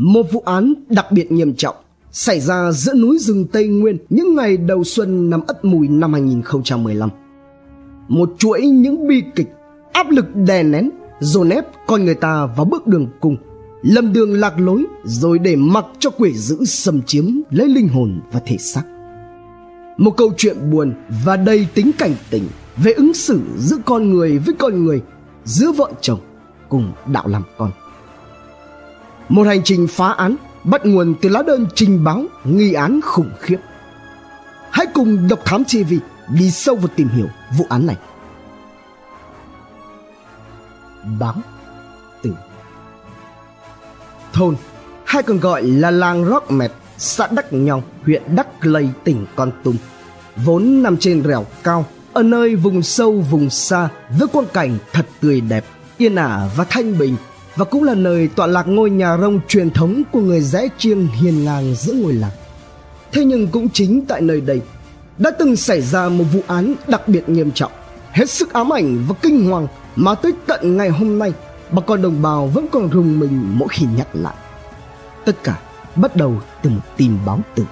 Một vụ án đặc biệt nghiêm trọng xảy ra giữa núi rừng Tây Nguyên những ngày đầu xuân năm Ất Mùi năm 2015. Một chuỗi những bi kịch, áp lực đè nén, dồn ép con người ta vào bước đường cùng, lầm đường lạc lối rồi để mặc cho quỷ dữ xâm chiếm lấy linh hồn và thể xác. Một câu chuyện buồn và đầy tính cảnh tỉnh về ứng xử giữa con người với con người, giữa vợ chồng cùng đạo làm con. Một hành trình phá án bắt nguồn từ lá đơn trình báo nghi án khủng khiếp. Hãy cùng Độc Thám TV đi sâu vào tìm hiểu vụ án này. Báo Tử. Thôn, hay còn gọi là làng Rốc Mệt, xã Đắk Nhoong, huyện Đắk Lây, tỉnh Kon Tum, vốn nằm trên rẻo cao, ở nơi vùng sâu vùng xa, với quang cảnh thật tươi đẹp, yên ả và thanh bình, và cũng là nơi tọa lạc ngôi nhà rông truyền thống của người Dã Chiêng hiên ngang giữa ngôi làng. Thế nhưng cũng chính tại nơi đây đã từng xảy ra một vụ án đặc biệt nghiêm trọng, hết sức ám ảnh và kinh hoàng mà tới tận ngày hôm nay bà con đồng bào vẫn còn rùng mình mỗi khi nhắc lại. Tất cả bắt đầu từ một tin báo tử.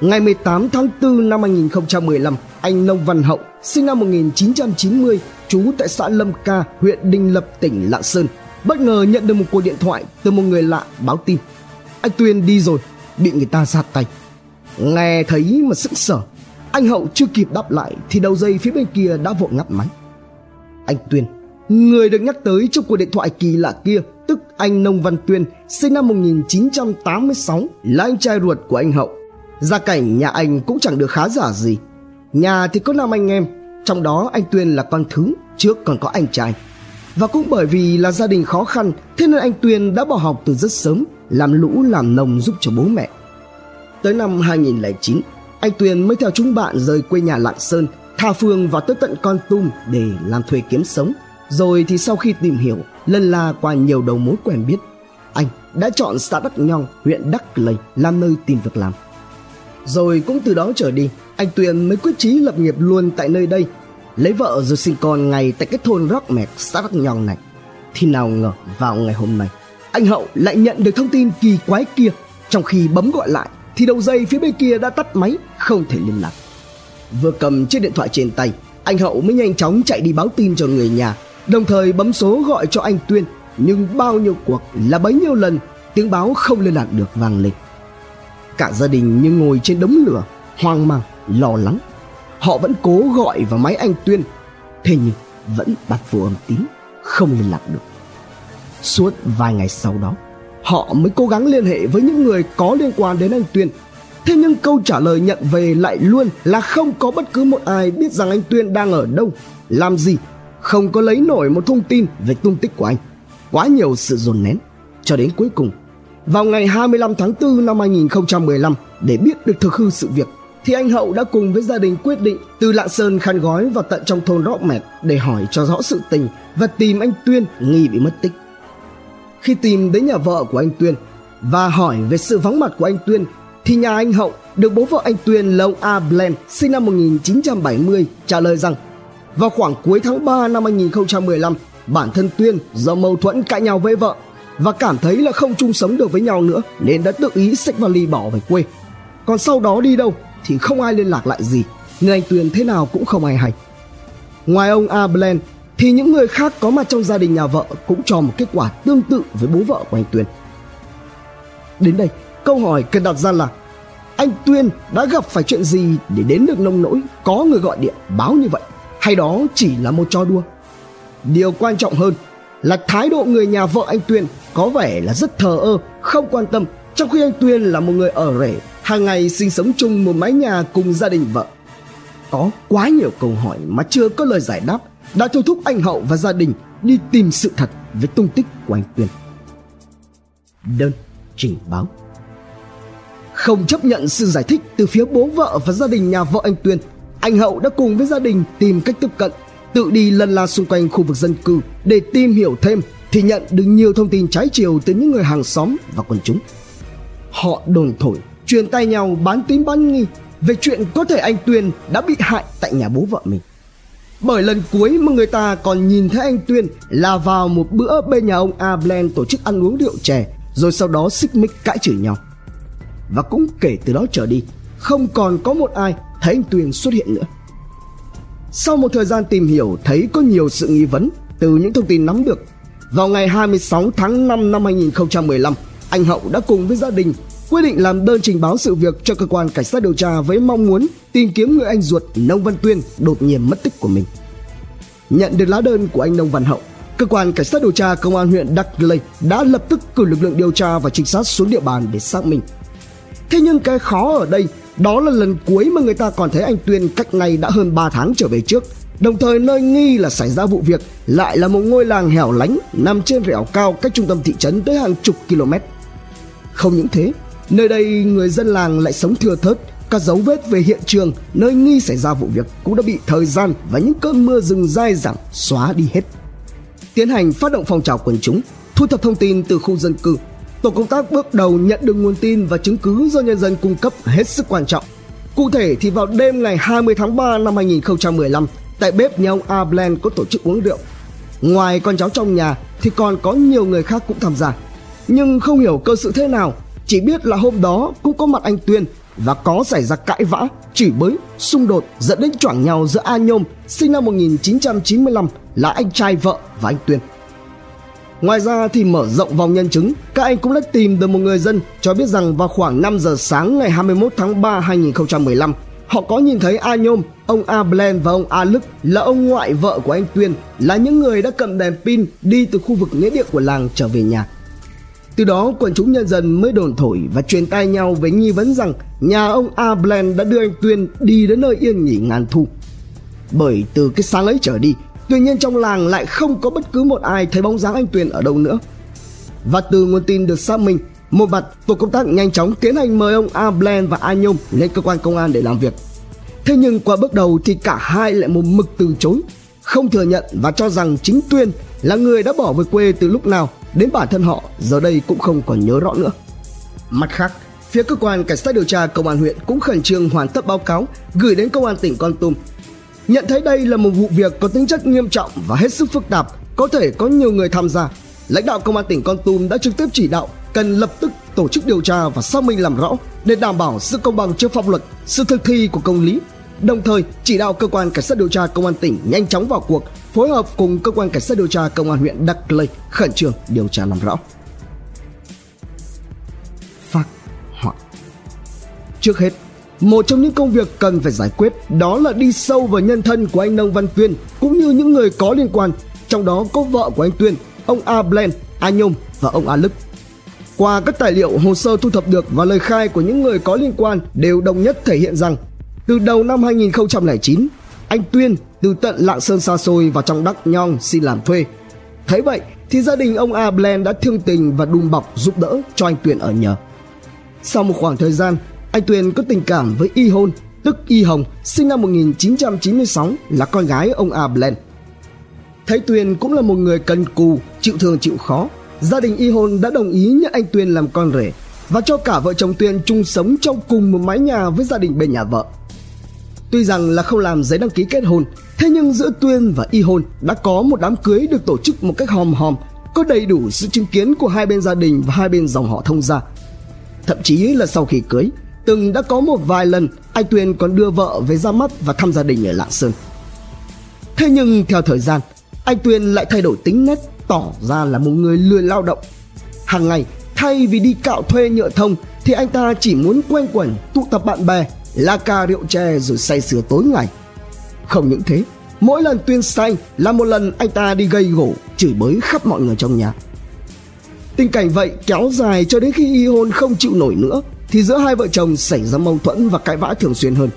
Ngày 18 tháng 4 năm 2015, anh Nông Văn Hậu, sinh năm 1990, trú tại xã Lâm Ca, huyện Đình Lập, tỉnh Lạng Sơn, bất ngờ nhận được một cuộc điện thoại từ một người lạ báo tin anh Tuyên đi rồi, bị người ta ra tay. Nghe thấy mà sững sờ, anh Hậu chưa kịp đáp lại thì đầu dây phía bên kia đã vội ngắt máy. Anh Tuyên, người được nhắc tới trong cuộc điện thoại kỳ lạ kia, tức anh Nông Văn Tuyên, sinh năm 1986, là anh trai ruột của anh Hậu. Gia cảnh nhà anh cũng chẳng được khá giả gì. Nhà thì có 5 anh em, trong đó anh Tuyên là con thứ, trước còn có anh trai. Và cũng bởi vì là gia đình khó khăn, thế nên anh Tuyên đã bỏ học từ rất sớm, làm lũ làm nông giúp cho bố mẹ. Tới năm 2009, anh Tuyên mới theo chúng bạn rời quê nhà Lạng Sơn, tha phương vào tới tận Kon Tum để làm thuê kiếm sống. Rồi thì sau khi tìm hiểu, lần la qua nhiều đầu mối quen biết, anh đã chọn xã Đắk Nhoong, huyện Đắk Lây làm nơi tìm việc làm. Rồi cũng từ đó trở đi, anh Tuyên mới quyết chí lập nghiệp luôn tại nơi đây, lấy vợ rồi sinh con ngay tại cái thôn Rốc Mệt, xã Đắk Nhoong này. Thì nào ngờ vào ngày hôm nay, anh Hậu lại nhận được thông tin kỳ quái kia. Trong khi bấm gọi lại thì đầu dây phía bên kia đã tắt máy, không thể liên lạc. Vừa cầm chiếc điện thoại trên tay, anh Hậu mới nhanh chóng chạy đi báo tin cho người nhà, đồng thời bấm số gọi cho anh Tuyên. Nhưng bao nhiêu cuộc là bấy nhiêu lần, tiếng báo không liên lạc được vang lên. Cả gia đình như ngồi trên đống lửa, hoang mang, lo lắng. Họ vẫn cố gọi vào máy anh Tuyên, thế nhưng vẫn bật vô âm tín, không liên lạc được. Suốt vài ngày sau đó, họ mới cố gắng liên hệ với những người có liên quan đến anh Tuyên. Thế nhưng câu trả lời nhận về lại luôn là không có bất cứ một ai biết rằng anh Tuyên đang ở đâu, làm gì. Không có lấy nổi một thông tin về tung tích của anh. Quá nhiều sự dồn nén. Cho đến cuối cùng, vào ngày 25 tháng 4 năm 2015, để biết được thực hư sự việc, thì anh Hậu đã cùng với gia đình quyết định từ Lạng Sơn khăn gói vào tận trong thôn Rốc Mệt để hỏi cho rõ sự tình và tìm anh Tuyên nghi bị mất tích. Khi tìm đến nhà vợ của anh Tuyên và hỏi về sự vắng mặt của anh Tuyên, thì nhà anh Hậu được bố vợ anh Tuyên là ông A Blen, sinh năm 1970, trả lời rằng vào khoảng cuối tháng 3 năm 2015, bản thân Tuyên do mâu thuẫn cãi nhau với vợ và cảm thấy là không chung sống được với nhau nữa nên đã tự ý xách vali bỏ về quê. Còn sau đó đi đâu thì không ai liên lạc lại gì, nên anh Tuyên thế nào cũng không ai hay. Ngoài ông A Blen thì những người khác có mặt trong gia đình nhà vợ cũng cho một kết quả tương tự với bố vợ của anh Tuyên. Đến đây, câu hỏi cần đặt ra là anh Tuyên đã gặp phải chuyện gì để đến được nông nỗi có người gọi điện báo như vậy, hay đó chỉ là một trò đùa? Điều quan trọng hơn là thái độ người nhà vợ anh Tuyên có vẻ là rất thờ ơ, không quan tâm, trong khi anh Tuyên là một người ở rể, hàng ngày sinh sống chung một mái nhà cùng gia đình vợ. Có quá nhiều câu hỏi mà chưa có lời giải đáp đã thôi thúc anh Hậu và gia đình đi tìm sự thật về tung tích của anh Tuyên. Đơn trình báo không chấp nhận sự giải thích từ phía bố vợ và gia đình nhà vợ anh Tuyên, anh Hậu đã cùng với gia đình tìm cách tiếp cận, tự đi lân la xung quanh khu vực dân cư để tìm hiểu thêm thì nhận được nhiều thông tin trái chiều từ những người hàng xóm và quần chúng. Họ đồn thổi, truyền tay nhau bán tín bán nghi về chuyện có thể anh Tuyên đã bị hại tại nhà bố vợ mình. Bởi lần cuối mà người ta còn nhìn thấy anh Tuyên là vào một bữa bên nhà ông A Blen tổ chức ăn uống rượu chè, rồi sau đó xích mích cãi chửi nhau. Và cũng kể từ đó trở đi, không còn có một ai thấy anh Tuyên xuất hiện nữa. Sau một thời gian tìm hiểu thấy có nhiều sự nghi vấn từ những thông tin nắm được, vào ngày 26 tháng 5 năm 2015, anh Hậu đã cùng với gia đình quyết định làm đơn trình báo sự việc cho cơ quan cảnh sát điều tra với mong muốn tìm kiếm người anh ruột Nông Văn Tuyên đột nhiên mất tích của mình. Nhận được lá đơn của anh Nông Văn Hậu, cơ quan cảnh sát điều tra công an huyện Đắk Lây đã lập tức cử lực lượng điều tra và trinh sát xuống địa bàn để xác minh. Thế nhưng cái khó ở đây, đó là lần cuối mà người ta còn thấy anh Tuyên cách này đã hơn 3 tháng trở về trước. Đồng thời nơi nghi là xảy ra vụ việc lại là một ngôi làng hẻo lánh nằm trên rẻo cao cách trung tâm thị trấn tới hàng chục km. Không những thế, nơi đây người dân làng lại sống thưa thớt. Các dấu vết về hiện trường nơi nghi xảy ra vụ việc cũng đã bị thời gian và những cơn mưa rừng dai dẳng xóa đi hết. Tiến hành phát động phong trào quần chúng, thu thập thông tin từ khu dân cư, tổ công tác bước đầu nhận được nguồn tin và chứng cứ do nhân dân cung cấp hết sức quan trọng. Cụ thể thì vào đêm ngày 20 tháng 3 năm 2015, tại bếp nhà ông A Blen có tổ chức uống rượu. Ngoài con cháu trong nhà thì còn có nhiều người khác cũng tham gia. Nhưng không hiểu cơ sự thế nào, chỉ biết là hôm đó cũng có mặt anh Tuyên và có xảy ra cãi vã, chửi bới, xung đột dẫn đến choảng nhau giữa A Nhôm sinh năm 1995 là anh trai vợ và anh Tuyên. Ngoài ra thì mở rộng vòng nhân chứng, các anh cũng đã tìm được một người dân cho biết rằng vào khoảng 5 giờ sáng ngày 21 tháng 3 2015, họ có nhìn thấy A Nhôm, ông A Blen và ông A Lức là ông ngoại vợ của anh Tuyên, là những người đã cầm đèn pin đi từ khu vực nghĩa địa của làng trở về nhà. Từ đó quần chúng nhân dân mới đồn thổi và truyền tai nhau với nghi vấn rằng nhà ông A Blen đã đưa anh Tuyên đi đến nơi yên nghỉ ngàn thu. Bởi từ cái sáng ấy trở đi, tuy nhiên trong làng lại không có bất cứ một ai thấy bóng dáng anh Tuyên ở đâu nữa. Và từ nguồn tin được xác minh, một mặt tổ công tác nhanh chóng tiến hành mời ông A Blen và A Nhôm lên cơ quan công an để làm việc. Thế nhưng qua bước đầu thì cả hai lại một mực từ chối, không thừa nhận và cho rằng chính Tuyên là người đã bỏ về quê từ lúc nào, đến bản thân họ giờ đây cũng không còn nhớ rõ nữa. Mặt khác, phía cơ quan cảnh sát điều tra công an huyện cũng khẩn trương hoàn tất báo cáo gửi đến công an tỉnh Kon Tum. Nhận thấy đây là một vụ việc có tính chất nghiêm trọng và hết sức phức tạp, có thể có nhiều người tham gia, lãnh đạo công an tỉnh Kon Tum đã trực tiếp chỉ đạo cần lập tức tổ chức điều tra và xác minh làm rõ để đảm bảo sự công bằng trước pháp luật, sự thực thi của công lý. Đồng thời chỉ đạo cơ quan cảnh sát điều tra công an tỉnh nhanh chóng vào cuộc, phối hợp cùng cơ quan cảnh sát điều tra công an huyện Đắk Lây khẩn trương điều tra làm rõ. Phác họa. Trước hết, một trong những công việc cần phải giải quyết đó là đi sâu vào nhân thân của anh Nông Văn Tuyên cũng như những người có liên quan, trong đó có vợ của anh Tuyên, ông A Blen, A Nhôm và ông A Lức. Qua các tài liệu hồ sơ thu thập được và lời khai của những người có liên quan đều đồng nhất thể hiện rằng từ đầu năm 2009, anh Tuyên từ tận Lạng Sơn xa xôi vào trong Đắk Nhoong xin làm thuê. Thấy vậy thì gia đình ông A Blen đã thương tình và đùm bọc giúp đỡ cho anh Tuyên ở nhờ. Sau một khoảng thời gian, anh Tuyên có tình cảm với Y Hôn, tức Y Hồng, sinh năm 1996 là con gái ông A Blen. Thấy Tuyên cũng là một người cần cù, chịu thương chịu khó, gia đình Y Hôn đã đồng ý nhận anh Tuyên làm con rể và cho cả vợ chồng Tuyên chung sống trong cùng một mái nhà với gia đình bên nhà vợ. Tuy rằng là không làm giấy đăng ký kết hôn, thế nhưng giữa Tuyên và Y Hôn đã có một đám cưới được tổ chức một cách hòm hòm, có đầy đủ sự chứng kiến của hai bên gia đình và hai bên dòng họ thông gia. Thậm chí là sau khi cưới, từng đã có một vài lần anh Tuyên còn đưa vợ về ra mắt và thăm gia đình ở Lạng Sơn. Thế nhưng theo thời gian, anh Tuyên lại thay đổi tính nét, tỏ ra là một người lười lao động. Hàng ngày, thay vì đi cạo thuê nhựa thông thì anh ta chỉ muốn quanh quẩn tụ tập bạn bè, la cà rượu chè rồi say sưa tối ngày. Không những thế, mỗi lần Tuyên say là một lần anh ta đi gây gổ, chửi bới khắp mọi người trong nhà. Tình cảnh vậy kéo dài cho đến khi Y Hôn không chịu nổi nữa thì giữa hai vợ chồng xảy ra mâu thuẫn và cãi vã thường xuyên hơn.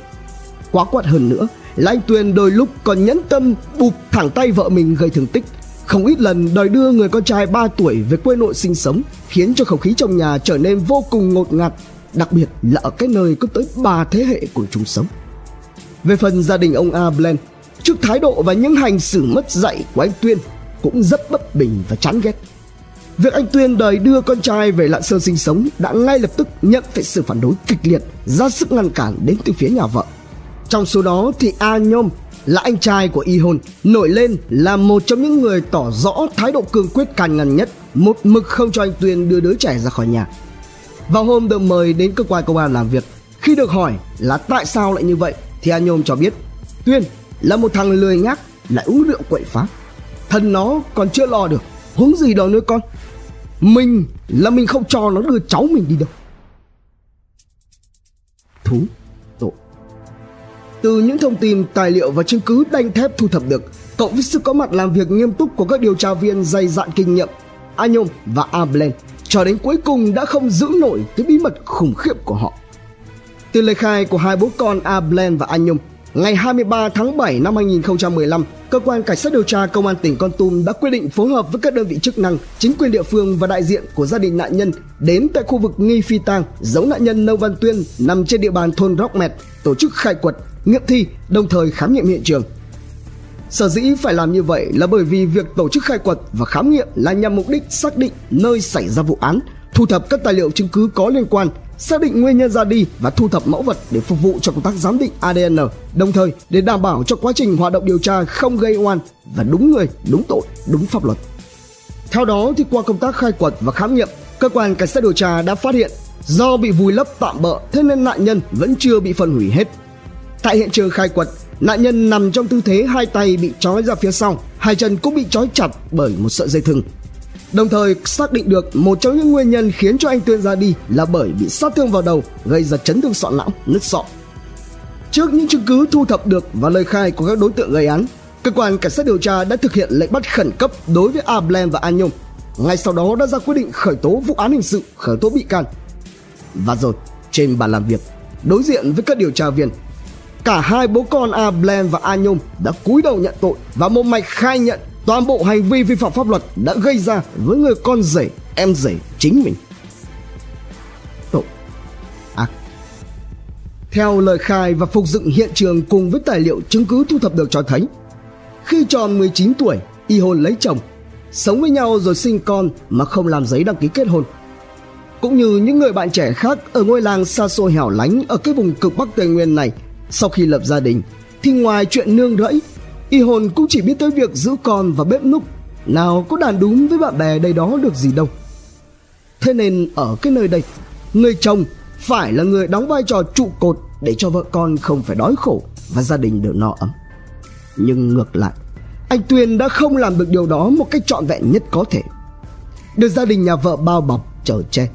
Quá quát hơn nữa là anh Tuyên đôi lúc còn nhẫn tâm bụp thẳng tay vợ mình gây thương tích. Không ít lần đòi đưa người con trai 3 tuổi về quê nội sinh sống, khiến cho không khí trong nhà trở nên vô cùng ngột ngạt, đặc biệt là ở cái nơi có tới 3 thế hệ của chúng sống. Về phần gia đình ông A Blen, trước thái độ và những hành xử mất dạy của anh Tuyên cũng rất bất bình và chán ghét. Việc anh Tuyên đòi đưa con trai về Lạng Sơn sinh sống đã ngay lập tức nhận phải sự phản đối kịch liệt, ra sức ngăn cản đến từ phía nhà vợ. Trong số đó thì A Nhôm là anh trai của Y Hôn nổi lên là một trong những người tỏ rõ thái độ cương quyết can ngăn nhất, một mực không cho anh Tuyên đưa đứa trẻ ra khỏi nhà. Vào hôm được mời đến cơ quan công an làm việc, khi được hỏi là tại sao lại như vậy thì A Nhôm cho biết Tuyên là một thằng lười nhác, lại uống rượu quậy phá. Thân nó còn chưa lo được, huống gì đó nuôi con. Mình không cho nó đưa cháu mình đi đâu. Thú tội. Từ những thông tin, tài liệu và chứng cứ đanh thép thu thập được, cộng với sự có mặt làm việc nghiêm túc của các điều tra viên dày dạn kinh nghiệm, A Nhôm và A Blen cho đến cuối cùng đã không giữ nổi cái bí mật khủng khiếp của họ. Từ lời khai của hai bố con A Blen và A Nhôm, ngày 23 tháng 7 năm 2015, Cơ quan Cảnh sát điều tra Công an tỉnh Kon Tum đã quyết định phối hợp với các đơn vị chức năng, chính quyền địa phương và đại diện của gia đình nạn nhân đến tại khu vực nghi phi tang giấu nạn nhân Nông Văn Tuyên nằm trên địa bàn thôn Rốc Mệt, tổ chức khai quật, nghiệm thi, đồng thời khám nghiệm hiện trường. Sở dĩ phải làm như vậy là bởi vì việc tổ chức khai quật và khám nghiệm là nhằm mục đích xác định nơi xảy ra vụ án, thu thập các tài liệu chứng cứ có liên quan, xác định nguyên nhân ra đi và thu thập mẫu vật để phục vụ cho công tác giám định ADN, đồng thời để đảm bảo cho quá trình hoạt động điều tra không gây oan và đúng người, đúng tội, đúng pháp luật. Theo đó thì qua công tác khai quật và khám nghiệm, cơ quan cảnh sát điều tra đã phát hiện do bị vùi lấp tạm bợ, thế nên nạn nhân vẫn chưa bị phân hủy hết. Tại hiện trường khai quật, nạn nhân nằm trong tư thế hai tay bị trói ra phía sau, hai chân cũng bị trói chặt bởi một sợi dây thừng. Đồng thời xác định được một trong những nguyên nhân khiến cho anh Tuyên ra đi là bởi bị sát thương vào đầu, gây ra chấn thương sọ não, nứt sọ. Trước những chứng cứ thu thập được và lời khai của các đối tượng gây án, cơ quan cảnh sát điều tra đã thực hiện lệnh bắt khẩn cấp đối với A Blen và A Nhôm. Ngay sau đó đã ra quyết định khởi tố vụ án hình sự, khởi tố bị can. Và rồi trên bàn làm việc, đối diện với các điều tra viên, cả hai bố con A Blen và A Nhôm đã cúi đầu nhận tội và mồm mạch khai nhận toàn bộ hành vi vi phạm pháp luật đã gây ra với người con rể, em rể chính mình. Tội ác. Theo lời khai và phục dựng hiện trường cùng với tài liệu chứng cứ thu thập được cho thấy, khi tròn 19 tuổi, Y Hôn lấy chồng, sống với nhau rồi sinh con mà không làm giấy đăng ký kết hôn. Cũng như những người bạn trẻ khác ở ngôi làng xa xôi hẻo lánh ở cái vùng cực Bắc Tây Nguyên này, sau khi lập gia đình thì ngoài chuyện nương rẫy, Y Hôn cũng chỉ biết tới việc giữ con và bếp núc, nào có đàn đúng với bạn bè đây đó được gì đâu. Thế nên ở cái nơi đây, người chồng phải là người đóng vai trò trụ cột để cho vợ con không phải đói khổ và gia đình được no ấm. Nhưng ngược lại, anh Tuyên đã không làm được điều đó một cách trọn vẹn nhất có thể. Được gia đình nhà vợ bao bọc, chở che,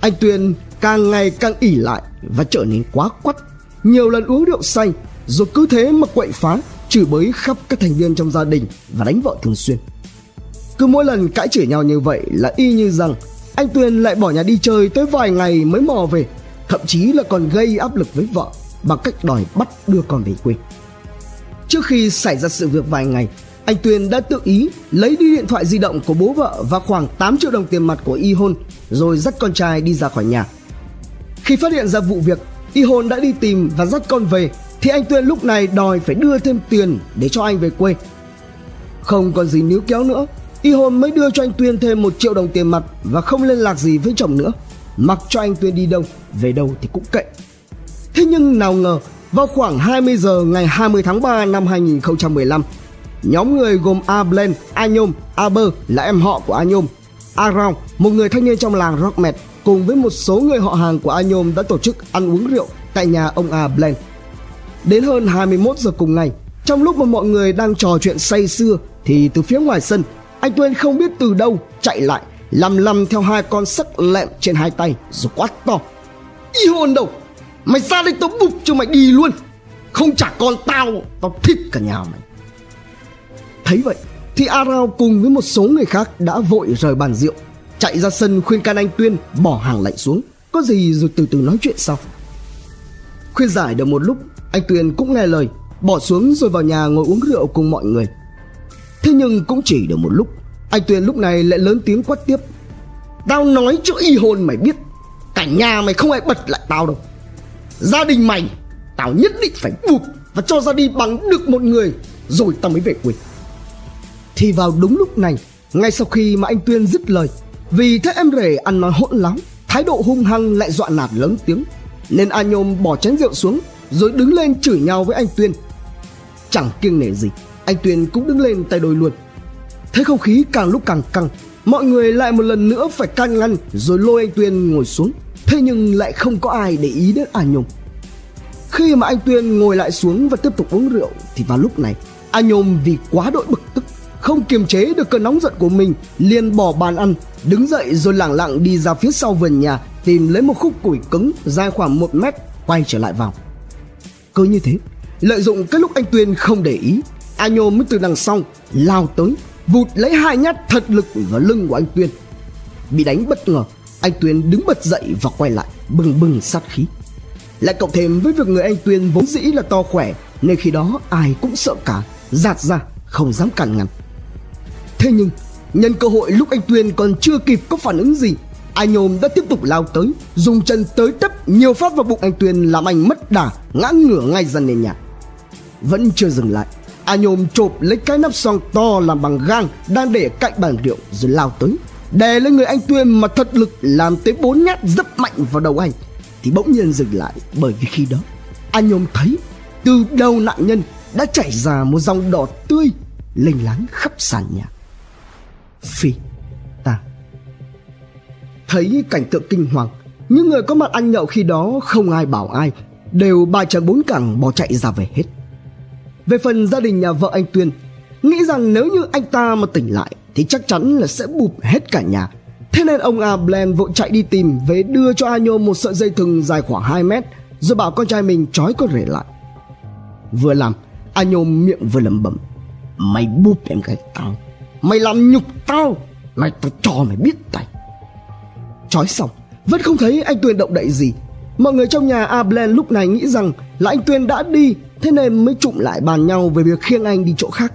anh Tuyên càng ngày càng ỷ lại và trở nên quá quắt, nhiều lần uống rượu say rồi cứ thế mà quậy phá, chửi bới khắp các thành viên trong gia đình và đánh vợ thường xuyên. Cứ mỗi lần cãi chửi nhau như vậy là y như rằng anh Tuyên lại bỏ nhà đi chơi tới vài ngày mới mò về, thậm chí là còn gây áp lực với vợ bằng cách đòi bắt đưa con về quê. Trước khi xảy ra sự việc vài ngày, anh Tuyên đã tự ý lấy đi điện thoại di động của bố vợ và khoảng 8 triệu đồng tiền mặt của Y Hôn rồi dắt con trai đi ra khỏi nhà. Khi phát hiện ra vụ việc, Y Hôn đã đi tìm và dắt con về thì anh Tuyên lúc này đòi phải đưa thêm tiền để cho anh về quê. Không còn gì níu kéo nữa, Y Hôn mới đưa cho anh Tuyên thêm 1 triệu đồng tiền mặt và không liên lạc gì với chồng nữa, mặc cho anh Tuyên đi đâu, về đâu thì cũng kệ. Thế nhưng nào ngờ, vào khoảng 20 giờ ngày 20 tháng 3 năm 2015, nhóm người gồm A Blen, A Nhôm, A Bơ là em họ của A Nhôm, A Rong, một người thanh niên trong làng Rốc Mệt, cùng với một số người họ hàng của A Nhôm đã tổ chức ăn uống rượu tại nhà ông A Blen. Đến hơn 21 giờ cùng ngày, trong lúc mà mọi người đang trò chuyện say sưa thì từ phía ngoài sân, anh Tuyên không biết từ đâu chạy lại, lầm lầm theo hai con sắc lẹm trên hai tay rồi quát to: "Y Hôn đâu? Mày ra đây tao bục cho mày đi luôn. Không trả con tao, tao thịt cả nhà mày." Thấy vậy thì A Rao cùng với một số người khác đã vội rời bàn rượu, chạy ra sân khuyên can anh Tuyên bỏ hàng lạnh xuống, có gì rồi từ từ nói chuyện sau. Khuyên giải được một lúc, anh Tuyên cũng nghe lời, bỏ xuống rồi vào nhà ngồi uống rượu cùng mọi người. Thế nhưng cũng chỉ được một lúc, anh Tuyên lúc này lại lớn tiếng quát tiếp: "Tao nói cho Y Hôn mày biết, cả nhà mày không ai bật lại tao đâu. Gia đình mày tao nhất định phải buộc và cho ra đi bằng được một người, rồi tao mới về quê." Thì vào đúng lúc này, ngay sau khi mà anh Tuyên dứt lời, vì thế em rể ăn nói hỗn láo, thái độ hung hăng lại dọa nạt lớn tiếng, nên A Nhôm bỏ chén rượu xuống rồi đứng lên chửi nhau với anh Tuyên. Chẳng kiêng nể gì, anh Tuyên cũng đứng lên tay đôi luôn. Thấy không khí càng lúc càng căng, Mọi người lại một lần nữa phải can ngăn rồi lôi anh Tuyên ngồi xuống. Thế nhưng lại không có ai để ý đến A Nhôm. Khi mà anh Tuyên ngồi lại xuống và tiếp tục uống rượu thì vào lúc này A Nhôm vì quá đỗi bực tức, không kiềm chế được cơn nóng giận của mình, liền bỏ bàn ăn, đứng dậy rồi lẳng lặng đi ra phía sau vườn nhà, tìm lấy một khúc củi cứng dài khoảng 1 mét, quay trở lại vào. Cứ như thế, lợi dụng cái lúc anh Tuyên không để ý, A Nhôm mới từ đằng sau lao tới, vụt lấy 2 nhát thật lực vào lưng của anh Tuyên. Bị đánh bất ngờ, anh Tuyên đứng bật dậy và quay lại, bừng bừng sát khí. Lại cộng thêm với việc người anh Tuyên vốn dĩ là to khỏe, nên khi đó ai cũng sợ cả, dạt ra không dám cản ngăn. Thế nhưng nhân cơ hội lúc anh Tuyên còn chưa kịp có phản ứng gì, A Nhôm đã tiếp tục lao tới, dùng chân tới tấp nhiều phát vào bụng anh Tuyên, làm anh mất đà ngã ngửa ngay ra nền nhà. Vẫn chưa dừng lại, A Nhôm chộp lấy cái nắp xoong to làm bằng gang đang để cạnh bàn rượu rồi lao tới, đè lên người anh Tuyên mà thật lực làm tới 4 nhát dấp mạnh vào đầu anh, thì bỗng nhiên dừng lại, bởi vì khi đó A Nhôm thấy từ đầu nạn nhân đã chảy ra một dòng đỏ tươi lênh láng khắp sàn nhà. Phi ta thấy cảnh tượng kinh hoàng, những người có mặt ăn nhậu khi đó không ai bảo ai, đều 3 chân 4 cẳng bỏ chạy ra về hết. Về phần gia đình nhà vợ anh Tuyên, nghĩ rằng nếu như anh ta mà tỉnh lại thì chắc chắn là sẽ bụp hết cả nhà. Thế nên ông A Blen vội chạy đi tìm về, đưa cho A Nhôm một sợi dây thừng dài khoảng 2 mét, rồi bảo con trai mình trói con rể lại. Vừa làm, A Nhôm miệng vừa lẩm bẩm: "Mày búp em gái tao, mày làm nhục tao, mày tao cho mày biết tay." Trói xong, vẫn không thấy anh Tuyên động đậy gì. Mọi người trong nhà A Blen lúc này nghĩ rằng là anh Tuyên đã đi, thế nên mới trụm lại bàn nhau về việc khiêng anh đi chỗ khác.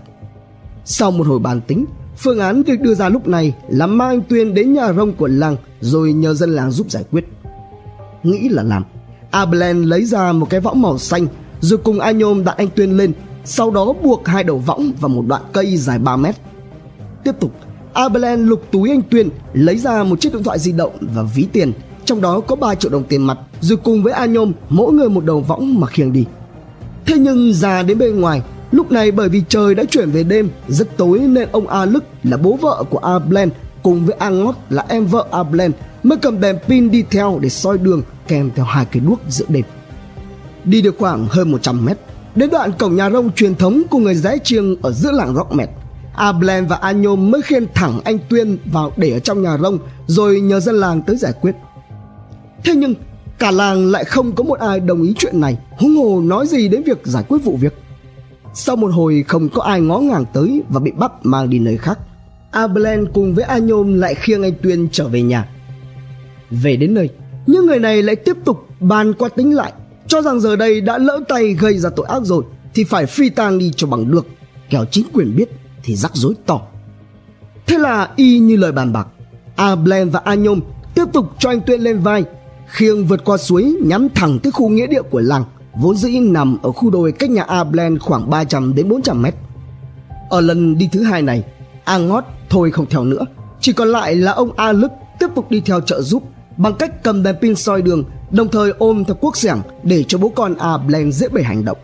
Sau một hồi bàn tính, phương án được đưa ra lúc này là mang anh Tuyên đến nhà rông của làng rồi nhờ dân làng giúp giải quyết. Nghĩ là làm, A Blen lấy ra một cái võng màu xanh rồi cùng A Nhôm đặt anh Tuyên lên, sau đó buộc 2 đầu võng vào một đoạn cây dài 3 mét. Tiếp tục, A Blen lục túi anh Tuyên, lấy ra một chiếc điện thoại di động và ví tiền, trong đó có 3 triệu đồng tiền mặt, rồi cùng với A Nhôm mỗi người 1 đầu võng mà khiêng đi. Thế nhưng ra đến bên ngoài, lúc này bởi vì trời đã chuyển về đêm rất tối, nên ông A Lức là bố vợ của A Blen cùng với A Ngót là em vợ A Blen mới cầm đèn pin đi theo để soi đường, kèm theo 2 cây đuốc giữa đêm. Đi được khoảng hơn 100 mét, đến đoạn cổng nhà rông truyền thống của người Giái Chiêng ở giữa làng Róc Mệt, A Blen và A Nhôm mới khiêng thẳng anh Tuyên vào để ở trong nhà rông, rồi nhờ dân làng tới giải quyết. Thế nhưng cả làng lại không có một ai đồng ý chuyện này, huống hồ nói gì đến việc giải quyết vụ việc. Sau một hồi không có ai ngó ngàng tới và bị bắt mang đi nơi khác, A Blen cùng với A Nhôm lại khiêng anh Tuyên trở về nhà. Về đến nơi, những người này lại tiếp tục bàn qua tính lại, cho rằng giờ đây đã lỡ tay gây ra tội ác rồi thì phải phi tang đi cho bằng được, kẻo chính quyền biết thì rắc rối to. Thế là y như lời bàn bạc, A Blen và A Nhôm tiếp tục cho anh Tuyên lên vai, khiêng vượt qua suối, nhắm thẳng tới khu nghĩa địa của làng, vốn dĩ nằm ở khu đồi cách nhà A Blen khoảng 300 đến 400 mét. Ở lần đi thứ 2 này, A Ngót thôi không theo nữa, chỉ còn lại là ông A Lức tiếp tục đi theo trợ giúp bằng cách cầm đèn pin soi đường, đồng thời ôm theo cuốc xẻng để cho bố con A Blen dễ bề hành động.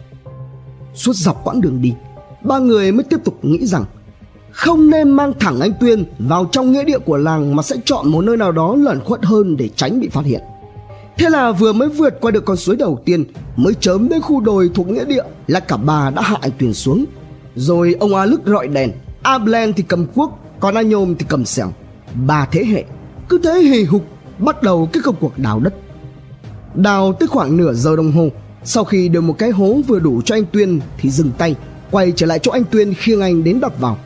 Suốt dọc quãng đường đi, 3 người mới tiếp tục nghĩ rằng không nên mang thẳng anh Tuyên vào trong nghĩa địa của làng, mà sẽ chọn một nơi nào đó lẩn khuất hơn để tránh bị phát hiện. Thế là vừa mới vượt qua được con suối đầu tiên, mới chớm đến khu đồi thuộc nghĩa địa là cả 3 đã hạ anh Tuyên xuống. Rồi ông A Lức rọi đèn, A Blen thì cầm cuốc, còn A Nhôm thì cầm xẻng. 3 thế hệ cứ thế hì hục bắt đầu cái công cuộc đào đất. Đào tới khoảng nửa giờ đồng hồ, sau khi được một cái hố vừa đủ cho anh Tuyên thì dừng tay, quay trở lại chỗ anh Tuyên khiêng anh đến đập vào.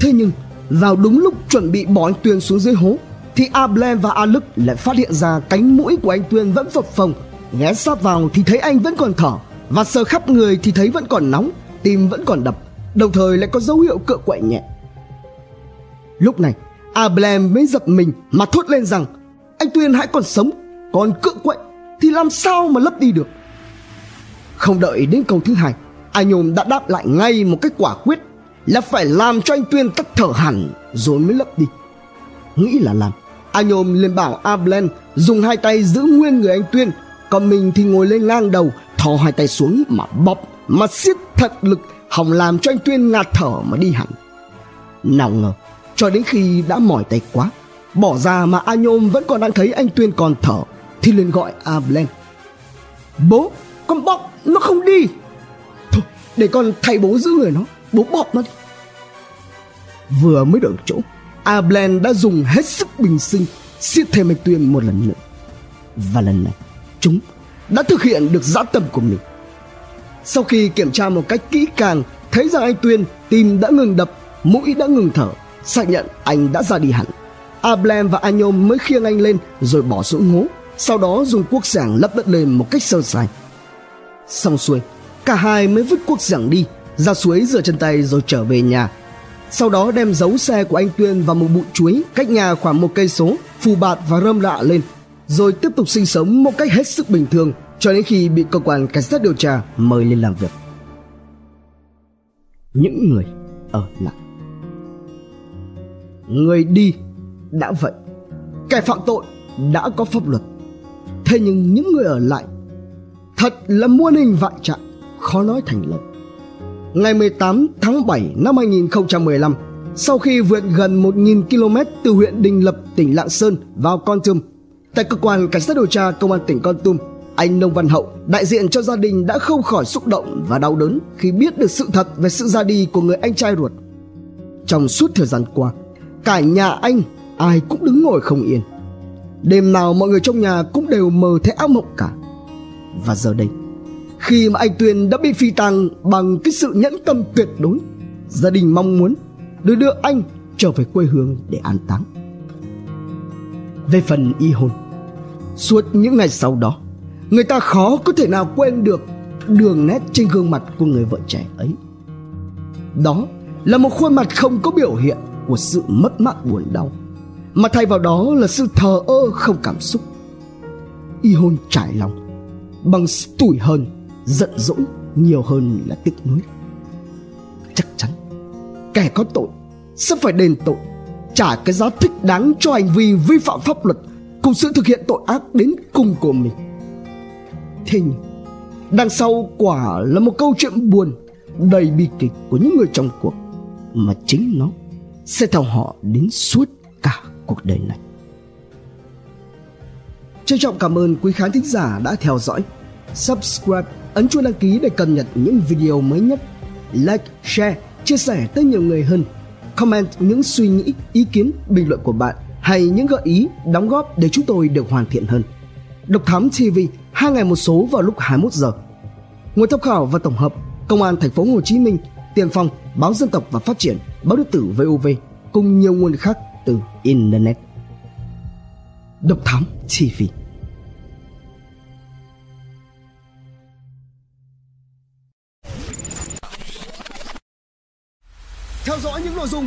Thế nhưng vào đúng lúc chuẩn bị bỏ anh Tuyên xuống dưới hố thì A Blen và A Lức lại phát hiện ra cánh mũi của anh Tuyên vẫn phập phồng. Ghé sát vào thì thấy anh vẫn còn thở, và sờ khắp người thì thấy vẫn còn nóng, tim vẫn còn đập, đồng thời lại có dấu hiệu cựa quậy nhẹ. Lúc này A Blen mới giật mình mà thốt lên rằng anh Tuyên hãy còn sống, còn cựa quậy thì làm sao mà lấp đi được. Không đợi đến câu thứ 2, A Nhôm đã đáp lại ngay một cách quả quyết là phải làm cho anh Tuyên tắt thở hẳn rồi mới lấp đi. Nghĩ là làm, A Nhôm liền bảo A Blen dùng 2 tay giữ nguyên người anh Tuyên, còn mình thì ngồi lên ngang đầu, thò 2 tay xuống mà bóp, mà siết thật lực, hòng làm cho anh Tuyên ngạt thở mà đi hẳn. Nào ngờ Cho đến khi đã mỏi tay quá, bỏ ra mà A Nhôm vẫn còn đang thấy anh Tuyên còn thở, thì liền gọi A Blen. Bố, con bóp nó không đi. Thôi, để con thay bố giữ người nó, bố bóp nó đi. Vừa mới được chỗ, A Blen đã dùng hết sức bình sinh siết thêm anh Tuyên một lần nữa. Và lần này, chúng đã thực hiện được dã tâm của mình. Sau khi kiểm tra một cách kỹ càng, thấy rằng anh Tuyên tim đã ngừng đập, mũi đã ngừng thở, xác nhận anh đã ra đi hẳn, A Blen và A Nhôm mới khiêng anh lên rồi bỏ xuống hố, sau đó dùng cuốc xẻng lấp đất lên một cách sơ sài. Xong xuôi, cả hai mới vứt cuốc xẻng đi, ra suối rửa chân tay rồi trở về nhà. Sau đó đem giấu xe của anh Tuyên vào một bụi chuối cách nhà khoảng 1 cây số, phù bạt và rơm rạ lên, rồi tiếp tục sinh sống một cách hết sức bình thường cho đến khi bị cơ quan cảnh sát điều tra mời lên làm việc. Những người ở lại. Người đi đã vậy, kẻ phạm tội đã có pháp luật. Thế nhưng những người ở lại thật là muôn hình vạn trạng, khó nói thành lời. Ngày 18 tháng 7 năm 2015, sau khi vượt gần 1.000 km từ huyện Đình Lập, tỉnh Lạng Sơn vào Kon Tum, tại cơ quan cảnh sát điều tra công an tỉnh Kon Tum, anh Nông Văn Hậu, đại diện cho gia đình, đã không khỏi xúc động và đau đớn khi biết được sự thật về sự ra đi của người anh trai ruột. Trong suốt thời gian qua, cả nhà anh ai cũng đứng ngồi không yên. Đêm nào mọi người trong nhà cũng đều mơ thấy ác mộng cả. Và giờ đây, khi mà anh Tuyên đã bị phi tang bằng cái sự nhẫn tâm tuyệt đối, gia đình mong muốn đưa anh trở về quê hương để an táng. Về phần Y Hôn, suốt những ngày sau đó, người ta khó có thể nào quên được đường nét trên gương mặt của người vợ trẻ ấy. Đó là một khuôn mặt không có biểu hiện của sự mất mát buồn đau, mà thay vào đó là sự thờ ơ không cảm xúc. Y Hôn trải lòng bằng sự tủi hờn, giận dỗi nhiều hơn là tiếc nuối. Chắc chắn kẻ có tội sẽ phải đền tội, trả cái giá thích đáng cho hành vi vi phạm pháp luật cùng sự thực hiện tội ác đến cùng của mình. Thế nhưng đằng sau quả là một câu chuyện buồn đầy bi kịch của những người trong cuộc, mà chính nó sẽ theo họ đến suốt cả cuộc đời này. Trân trọng cảm ơn quý khán thính giả đã theo dõi. Subscribe, ấn chuông đăng ký để cập nhật những video mới nhất. Like, share, chia sẻ tới nhiều người hơn. Comment những suy nghĩ, ý kiến, bình luận của bạn hay những gợi ý, đóng góp để chúng tôi được hoàn thiện hơn. Độc Thám TV 2 ngày một số vào lúc 21 giờ. Nguồn tham khảo và tổng hợp: Công an Thành phố Hồ Chí Minh, Tiền Phong, Báo Dân Tộc và Phát Triển, Báo Điện tử VOV cùng nhiều nguồn khác từ internet. Độc Thám TV. Theo dõi những nội dung